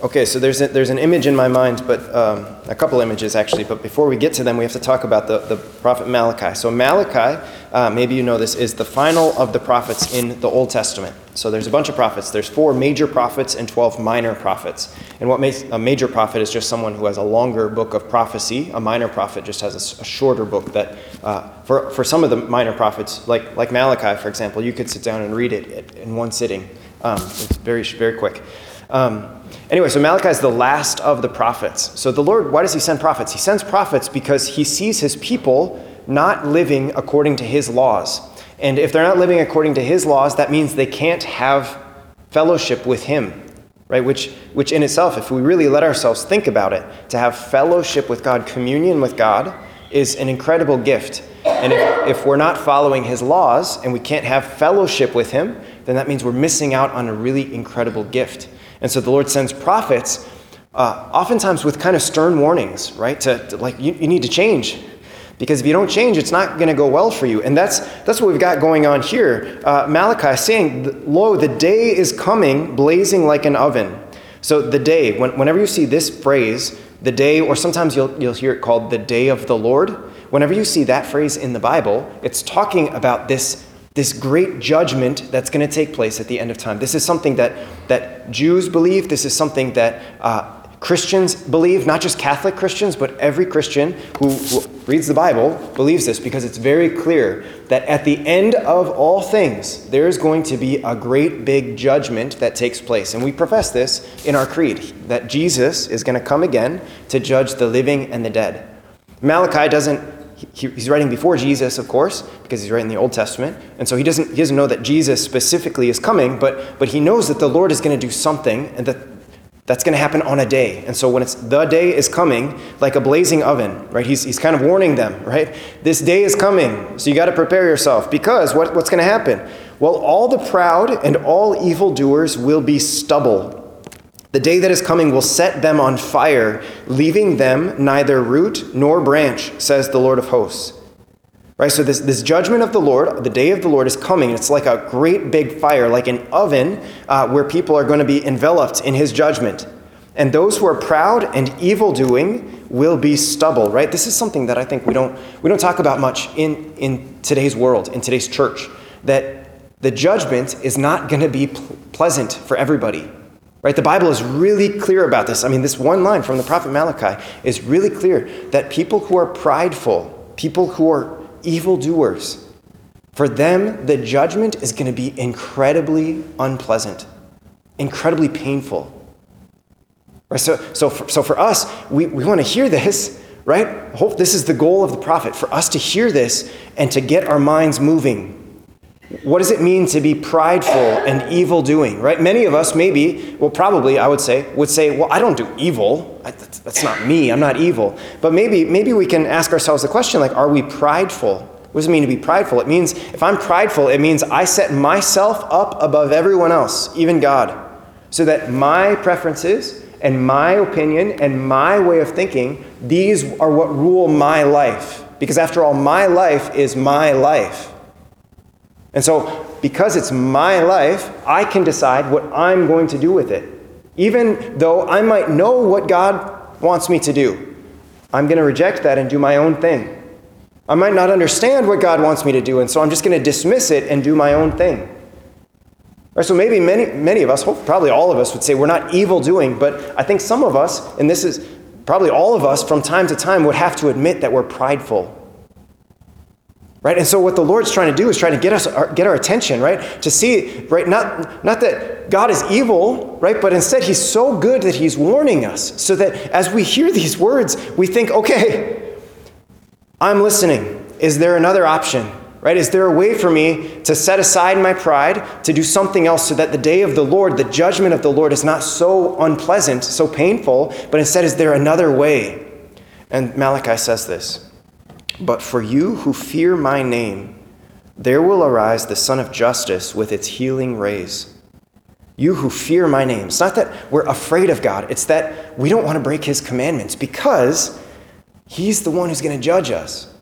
Okay, so there's an image in my mind, but a couple images actually, but before we get to them, we have to talk about the prophet Malachi. So Malachi, maybe you know this, is the final of the prophets in the Old Testament. So there's a bunch of prophets. There's 4 major prophets and 12 minor prophets. And what makes a major prophet is just someone who has a longer book of prophecy. A minor prophet just has a shorter book that, for some of the minor prophets, like Malachi, for example, you could sit down and read it in one sitting. It's very, very quick. Anyway, so Malachi is the last of the prophets. So the Lord, why does he send prophets? He sends prophets because he sees his people not living according to his laws. And if they're not living according to his laws, that means they can't have fellowship with him, right? Which in itself, if we really let ourselves think about it, to have fellowship with God, communion with God, is an incredible gift. And if we're not following his laws and we can't have fellowship with him, then that means we're missing out on a really incredible gift. And so the Lord sends prophets, oftentimes with kind of stern warnings, right? To like, you need to change, because if you don't change, it's not going to go well for you. And that's what we've got going on here. Malachi saying, "Lo, the day is coming, blazing like an oven." So the day, whenever you see this phrase, the day, or sometimes you'll hear it called the day of the Lord. Whenever you see that phrase in the Bible, it's talking about this great judgment that's going to take place at the end of time. This is something that Jews believe. This is something that Christians believe, not just Catholic Christians, but every Christian who reads the Bible believes this, because it's very clear that at the end of all things, there's going to be a great big judgment that takes place. And we profess this in our creed, that Jesus is going to come again to judge the living and the dead. Malachi doesn't. He's writing before Jesus, of course, because he's writing the Old Testament. And so he doesn't know that Jesus specifically is coming, but he knows that the Lord is going to do something, and that's going to happen on a day. And so when it's the day is coming, like a blazing oven, right? He's kind of warning them, right? This day is coming, so you got to prepare yourself, because what's going to happen? Well, all the proud and all evildoers will be stubble. The day that is coming will set them on fire, leaving them neither root nor branch, says the Lord of hosts. Right? So this judgment of the Lord, the day of the Lord is coming. It's like a great big fire, like an oven, where people are going to be enveloped in his judgment. And those who are proud and evil-doing will be stubble, right? This is something that I think we don't talk about much in today's world, in today's church, that the judgment is not going to be pleasant for everybody. Right? The Bible is really clear about this. I mean, this one line from the prophet Malachi is really clear, that people who are prideful, people who are evildoers, for them, the judgment is going to be incredibly unpleasant, incredibly painful. Right? So for us, we want to hear this, right? Hope this is the goal of the prophet, for us to hear this and to get our minds moving. What does it mean to be prideful and evil-doing, right? Many of us would say, well, I don't do evil. That's not me. I'm not evil. But maybe we can ask ourselves the question, like, are we prideful? What does it mean to be prideful? It means, if I'm prideful, it means I set myself up above everyone else, even God, so that my preferences and my opinion and my way of thinking, these are what rule my life. Because after all, my life is my life. And so, because it's my life, I can decide what I'm going to do with it. Even though I might know what God wants me to do, I'm going to reject that and do my own thing. I might not understand what God wants me to do, and so I'm just going to dismiss it and do my own thing. Right, so maybe many of us, probably all of us, would say we're not evil-doing, but I think some of us, and this is probably all of us from time to time, would have to admit that we're prideful. Right? And so what the Lord's trying to do is trying to get our attention, right? To see, right, not that God is evil, right? But instead he's so good that he's warning us, so that as we hear these words, we think, okay, I'm listening. Is there another option, right? Is there a way for me to set aside my pride, to do something else, so that the day of the Lord, the judgment of the Lord, is not so unpleasant, so painful, but instead, is there another way? And Malachi says this. But for you who fear my name, there will arise the Sun of Justice with its healing rays. You who fear my name. It's not that we're afraid of God. It's that we don't want to break his commandments, because he's the one who's going to judge us.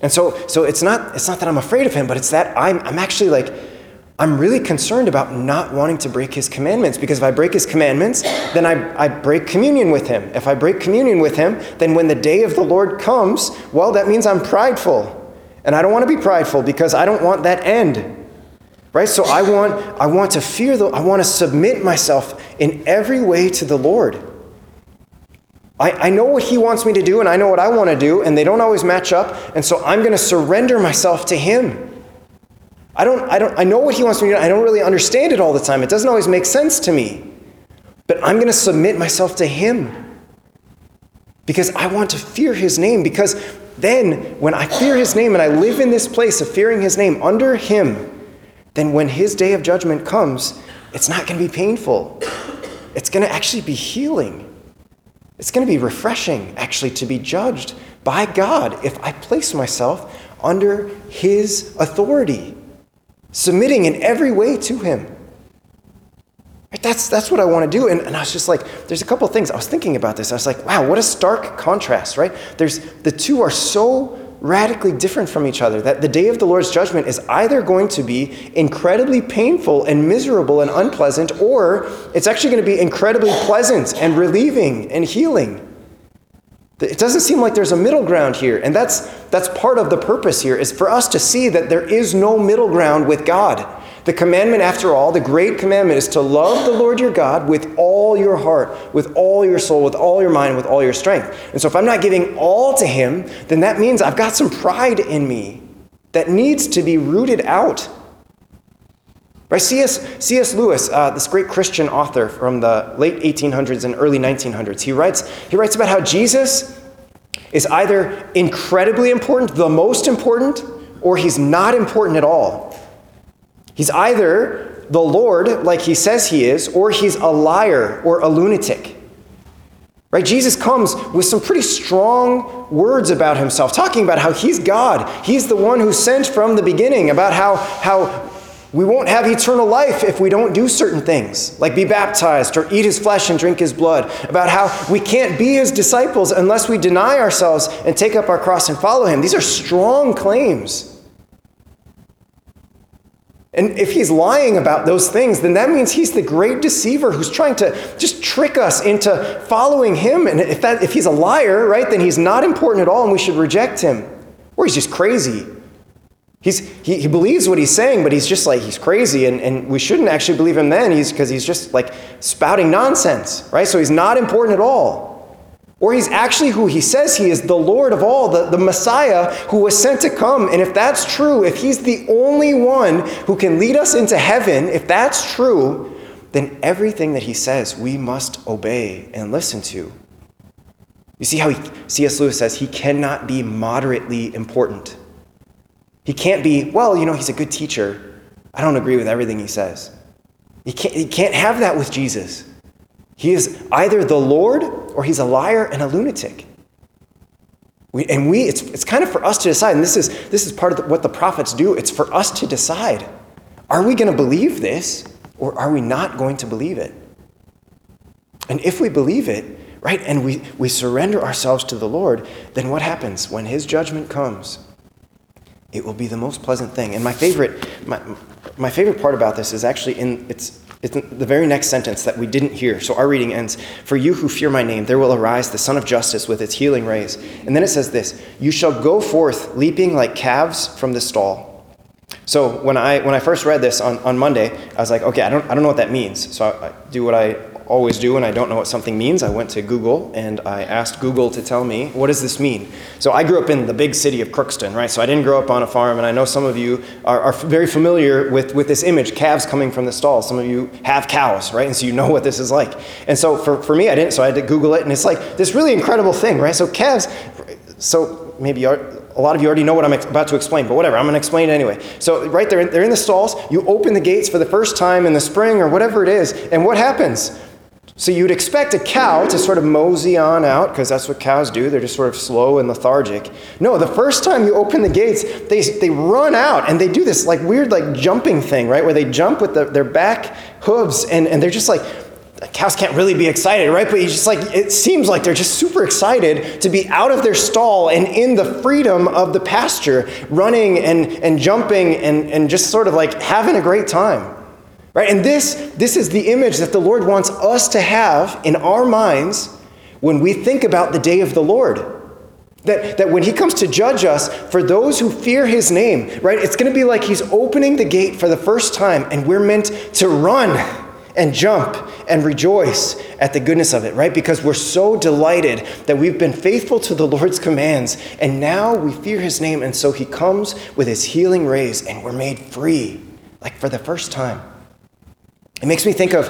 And so it's not that I'm afraid of him, but it's that I'm actually like, I'm really concerned about not wanting to break his commandments, because if I break his commandments, then I break communion with him. If I break communion with him, then when the day of the Lord comes, well, that means I'm prideful. And I don't want to be prideful because I don't want that end. Right? So I want to fear the, I want to submit myself in every way to the Lord. I know what he wants me to do and I know what I want to do, and they don't always match up, and so I'm going to surrender myself to him. I know what he wants me to do. I don't really understand it all the time. It doesn't always make sense to me. But I'm going to submit myself to him because I want to fear his name, because then when I fear his name and I live in this place of fearing his name under him, then when his day of judgment comes, it's not going to be painful. It's going to actually be healing. It's going to be refreshing, actually, to be judged by God if I place myself under his authority, submitting in every way to him. That's what I want to do. And I was just like, there's a couple of things. I was thinking about this. I was like, wow, what a stark contrast, right? The two are so radically different from each other that the day of the Lord's judgment is either going to be incredibly painful and miserable and unpleasant, or it's actually going to be incredibly pleasant and relieving and healing. It doesn't seem like there's a middle ground here. And that's part of the purpose here, is for us to see that there is no middle ground with God. The commandment, after all, the great commandment, is to love the Lord your God with all your heart, with all your soul, with all your mind, with all your strength. And so if I'm not giving all to him, then that means I've got some pride in me that needs to be rooted out. Right? C.S. Lewis, this great Christian author from the late 1800s and early 1900s, he writes about how Jesus is either incredibly important, the most important, or he's not important at all. He's either the Lord, like he says he is, or he's a liar or a lunatic. Right? Jesus comes with some pretty strong words about himself, talking about how he's God. He's the one who sent from the beginning, about how we won't have eternal life if we don't do certain things, like be baptized or eat his flesh and drink his blood, about how we can't be his disciples unless we deny ourselves and take up our cross and follow him. These are strong claims. And if he's lying about those things, then that means he's the great deceiver who's trying to just trick us into following him. And if he's a liar, right, then he's not important at all and we should reject him. Or he's just crazy. He believes what he's saying, but he's just like, he's crazy, and we shouldn't actually believe him then, because he's just like spouting nonsense, right? So he's not important at all. Or he's actually who he says he is, the Lord of all, the Messiah who was sent to come. And if that's true, if he's the only one who can lead us into heaven, if that's true, then everything that he says we must obey and listen to. You see how C.S. Lewis says he cannot be moderately important. He can't be, well, you know, he's a good teacher. I don't agree with everything he says. He can't have that with Jesus. He is either the Lord or he's a liar and a lunatic. It's kind of for us to decide, and this is part of what the prophets do. It's for us to decide, are we going to believe this or are we not going to believe it? And if we believe it, right, and we surrender ourselves to the Lord, then what happens when his judgment comes? It will be the most pleasant thing. And my favorite part about this is actually it's the very next sentence that we didn't hear. So our reading ends, "For you who fear my name, there will arise the Son of Justice with its healing rays." And then it says this, "You shall go forth leaping like calves from the stall." So when I first read this on Monday, I was like, okay, I don't know what that means. So I do what I always do when I don't know what something means. I went to Google and I asked Google to tell me, what does this mean? So I grew up in the big city of Crookston, right? So I didn't grow up on a farm, and I know some of you are very familiar with this image, calves coming from the stall. Some of you have cows, right? And so you know what this is like. And so for me, I didn't, so I had to Google it, and it's like this really incredible thing, right? So calves, so maybe a lot of you already know what I'm about to explain, but whatever, I'm going to explain it anyway. So right there, they're in the stalls. You open the gates for the first time in the spring or whatever it is, and what happens? So you'd expect a cow to sort of mosey on out, because that's what cows do. They're just sort of slow and lethargic. No, the first time you open the gates, they run out, and they do this like weird like jumping thing, right, where they jump with their back hooves, and they're just like, cows can't really be excited, right? But it seems like they're just super excited to be out of their stall and in the freedom of the pasture, running and jumping and just sort of like having a great time, right? And this is the image that the Lord wants us to have in our minds when we think about the day of the Lord. That when he comes to judge us, for those who fear his name, right, it's going to be like he's opening the gate for the first time, and we're meant to run and jump and rejoice at the goodness of it, right? Because we're so delighted that we've been faithful to the Lord's commands, and now we fear his name, and so he comes with his healing rays, and we're made free, like for the first time. It makes me think of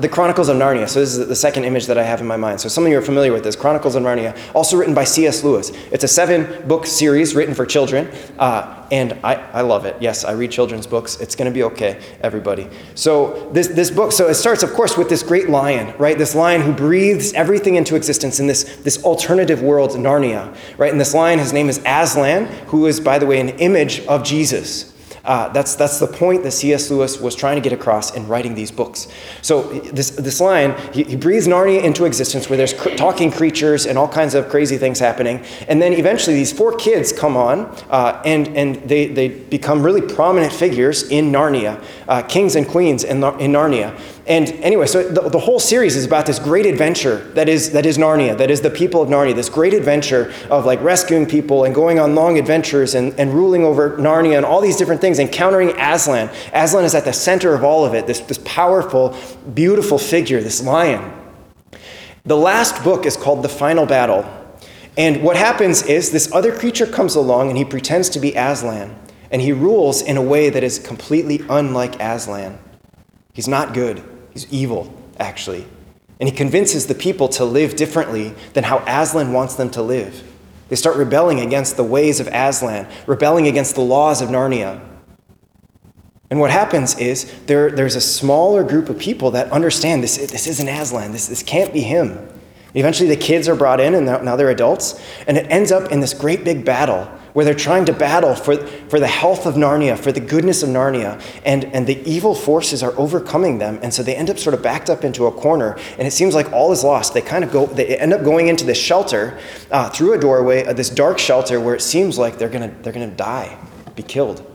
the Chronicles of Narnia. So this is the second image that I have in my mind. So some of you are familiar with this, Chronicles of Narnia, also written by C.S. Lewis. It's a 7-book series written for children, and I love it. Yes, I read children's books. It's going to be okay, everybody. So this book, so it starts, of course, with this great lion, right? This lion who breathes everything into existence in this alternative world, Narnia, right? And this lion, his name is Aslan, who is, by the way, an image of Jesus. That's the point that C.S. Lewis was trying to get across in writing these books. So this lion, he breathes Narnia into existence where there's talking creatures and all kinds of crazy things happening. And then eventually these 4 kids come on and they become really prominent figures in Narnia, kings and queens in Narnia. And anyway, so the whole series is about this great adventure that is Narnia, that is the people of Narnia, this great adventure of like rescuing people and going on long adventures and ruling over Narnia and all these different things, encountering Aslan. Aslan is at the center of all of it, this powerful, beautiful figure, this lion. The last book is called The Final Battle. And what happens is this other creature comes along and he pretends to be Aslan. And he rules in a way that is completely unlike Aslan. He's not good. He's evil, actually. And he convinces the people to live differently than how Aslan wants them to live. They start rebelling against the ways of Aslan, rebelling against the laws of Narnia. And what happens is there's a smaller group of people that understand this isn't Aslan. This can't be him. Eventually the kids are brought in, and now they're adults. And it ends up in this great big battle where they're trying to battle for the health of Narnia, for the goodness of Narnia, and the evil forces are overcoming them. And so they end up sort of backed up into a corner, and it seems like all is lost. They end up going into this shelter through a doorway, this dark shelter where it seems like they're gonna die, be killed.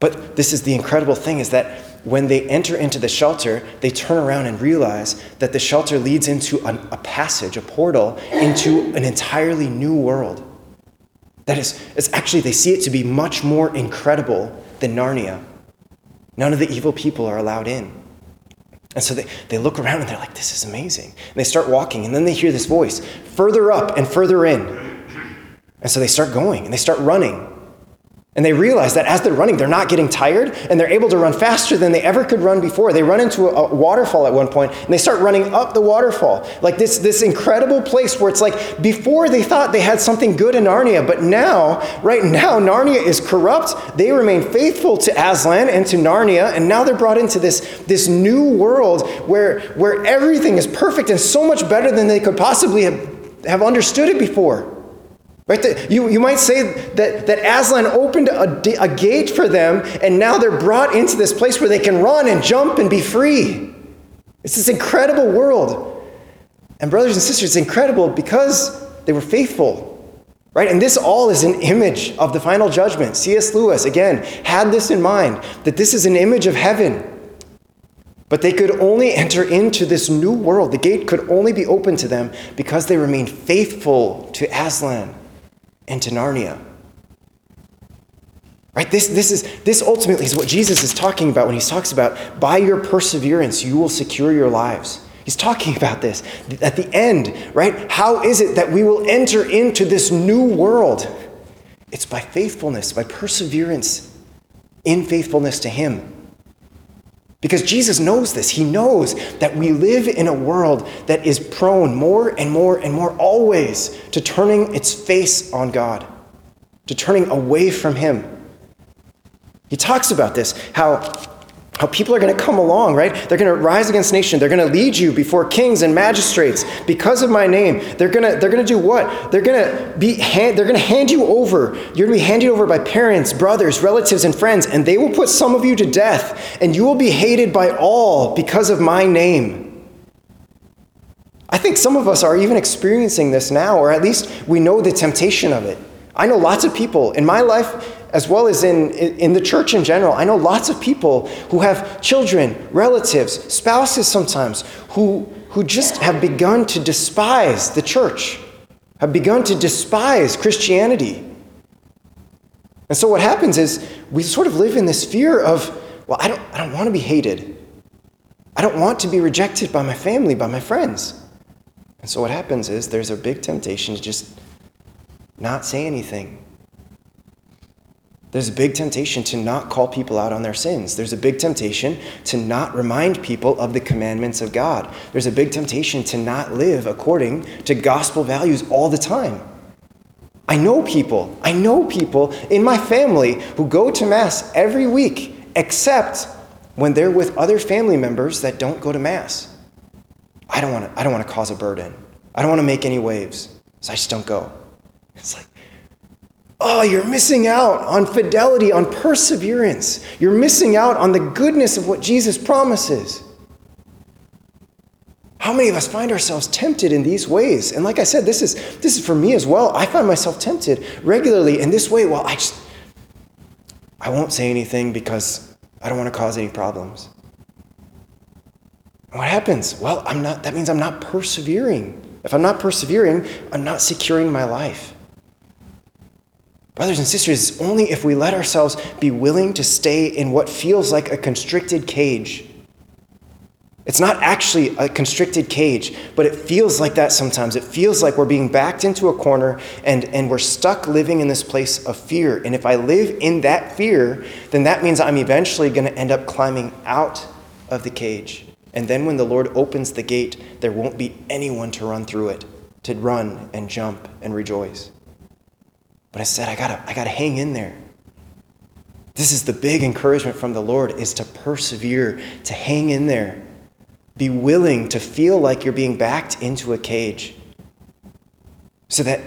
But this is the incredible thing, is that when they enter into the shelter, they turn around and realize that the shelter leads into a passage, a portal, into an entirely new world. That is, it's actually, they see it to be much more incredible than Narnia. None of the evil people are allowed in. And so they look around and they're like, this is amazing. And they start walking, and then they hear this voice, further up and further in. And so they start going, and they start running. And they realize that as they're running, they're not getting tired, and they're able to run faster than they ever could run before. They run into a waterfall at one point, and they start running up the waterfall. Like this incredible place where it's like before they thought they had something good in Narnia, but now, right now, Narnia is corrupt. They remain faithful to Aslan and to Narnia, and now they're brought into this new world where everything is perfect and so much better than they could possibly have understood it before. Right? You might say that Aslan opened a gate for them, and now they're brought into this place where they can run and jump and be free. It's this incredible world. And brothers and sisters, it's incredible because they were faithful. Right? And this all is an image of the final judgment. C.S. Lewis, again, had this in mind, that this is an image of heaven. But they could only enter into this new world. The gate could only be opened to them because they remained faithful to Aslan and to Narnia. Right? This ultimately is what Jesus is talking about when he talks about, by your perseverance, you will secure your lives. He's talking about this at the end, right? How is it that we will enter into this new world? It's by faithfulness, by perseverance in faithfulness to him. Because Jesus knows this. He knows that we live in a world that is prone more and more and more always to turning its face on God, to turning away from him. He talks about this, how people are going to come along, right? They're going to rise against nation. They're going to lead you before kings and magistrates because of my name. They're going to do what? They're going to hand you over. You're going to be handed over by parents, brothers, relatives, and friends, and they will put some of you to death, and you will be hated by all because of my name. I think some of us are even experiencing this now, or at least we know the temptation of it. I know lots of people in my life, as well as in the church in general. I know lots of people who have children, relatives, spouses sometimes, who just have begun to despise the church, have begun to despise Christianity. And so what happens is we sort of live in this fear of, well, I don't want to be hated. I don't want to be rejected by my family, by my friends. And so what happens is there's a big temptation to just not say anything. There's a big temptation to not call people out on their sins. There's a big temptation to not remind people of the commandments of God. There's a big temptation to not live according to gospel values all the time. I know people in my family who go to Mass every week, except when they're with other family members that don't go to Mass. I don't want to cause a burden. I don't want to make any waves, so I just don't go. It's like, oh, you're missing out on fidelity, on perseverance. You're missing out on the goodness of what Jesus promises. How many of us find ourselves tempted in these ways? And like I said, this is for me as well. I find myself tempted regularly in this way. Well, I won't say anything because I don't want to cause any problems. And what happens? Well, that means I'm not persevering. If I'm not persevering, I'm not securing my life. Brothers and sisters, it's only if we let ourselves be willing to stay in what feels like a constricted cage. It's not actually a constricted cage, but it feels like that sometimes. It feels like we're being backed into a corner and we're stuck living in this place of fear. And if I live in that fear, then that means I'm eventually going to end up climbing out of the cage. And then when the Lord opens the gate, there won't be anyone to run through it, to run and jump and rejoice. But instead, I gotta hang in there. This is the big encouragement from the Lord, is to persevere, to hang in there. Be willing to feel like you're being backed into a cage. So that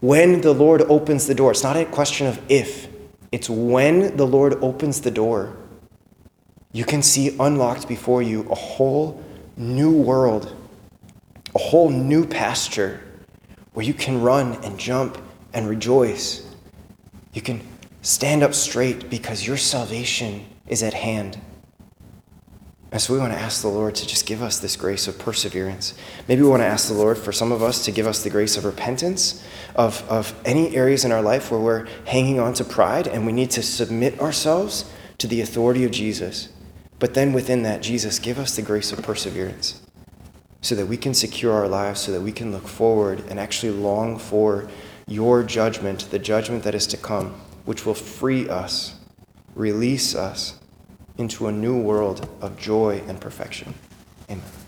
when the Lord opens the door, it's not a question of if, it's when the Lord opens the door, you can see unlocked before you a whole new world, a whole new pasture where you can run and jump and rejoice. You can stand up straight because your salvation is at hand. And so we want to ask the Lord to just give us this grace of perseverance. Maybe we want to ask the Lord, for some of us, to give us the grace of repentance of any areas in our life where we're hanging on to pride and we need to submit ourselves to the authority of Jesus. But then within that, Jesus, give us the grace of perseverance so that we can secure our lives, so that we can look forward and actually long for your judgment, the judgment that is to come, which will free us, release us into a new world of joy and perfection. Amen.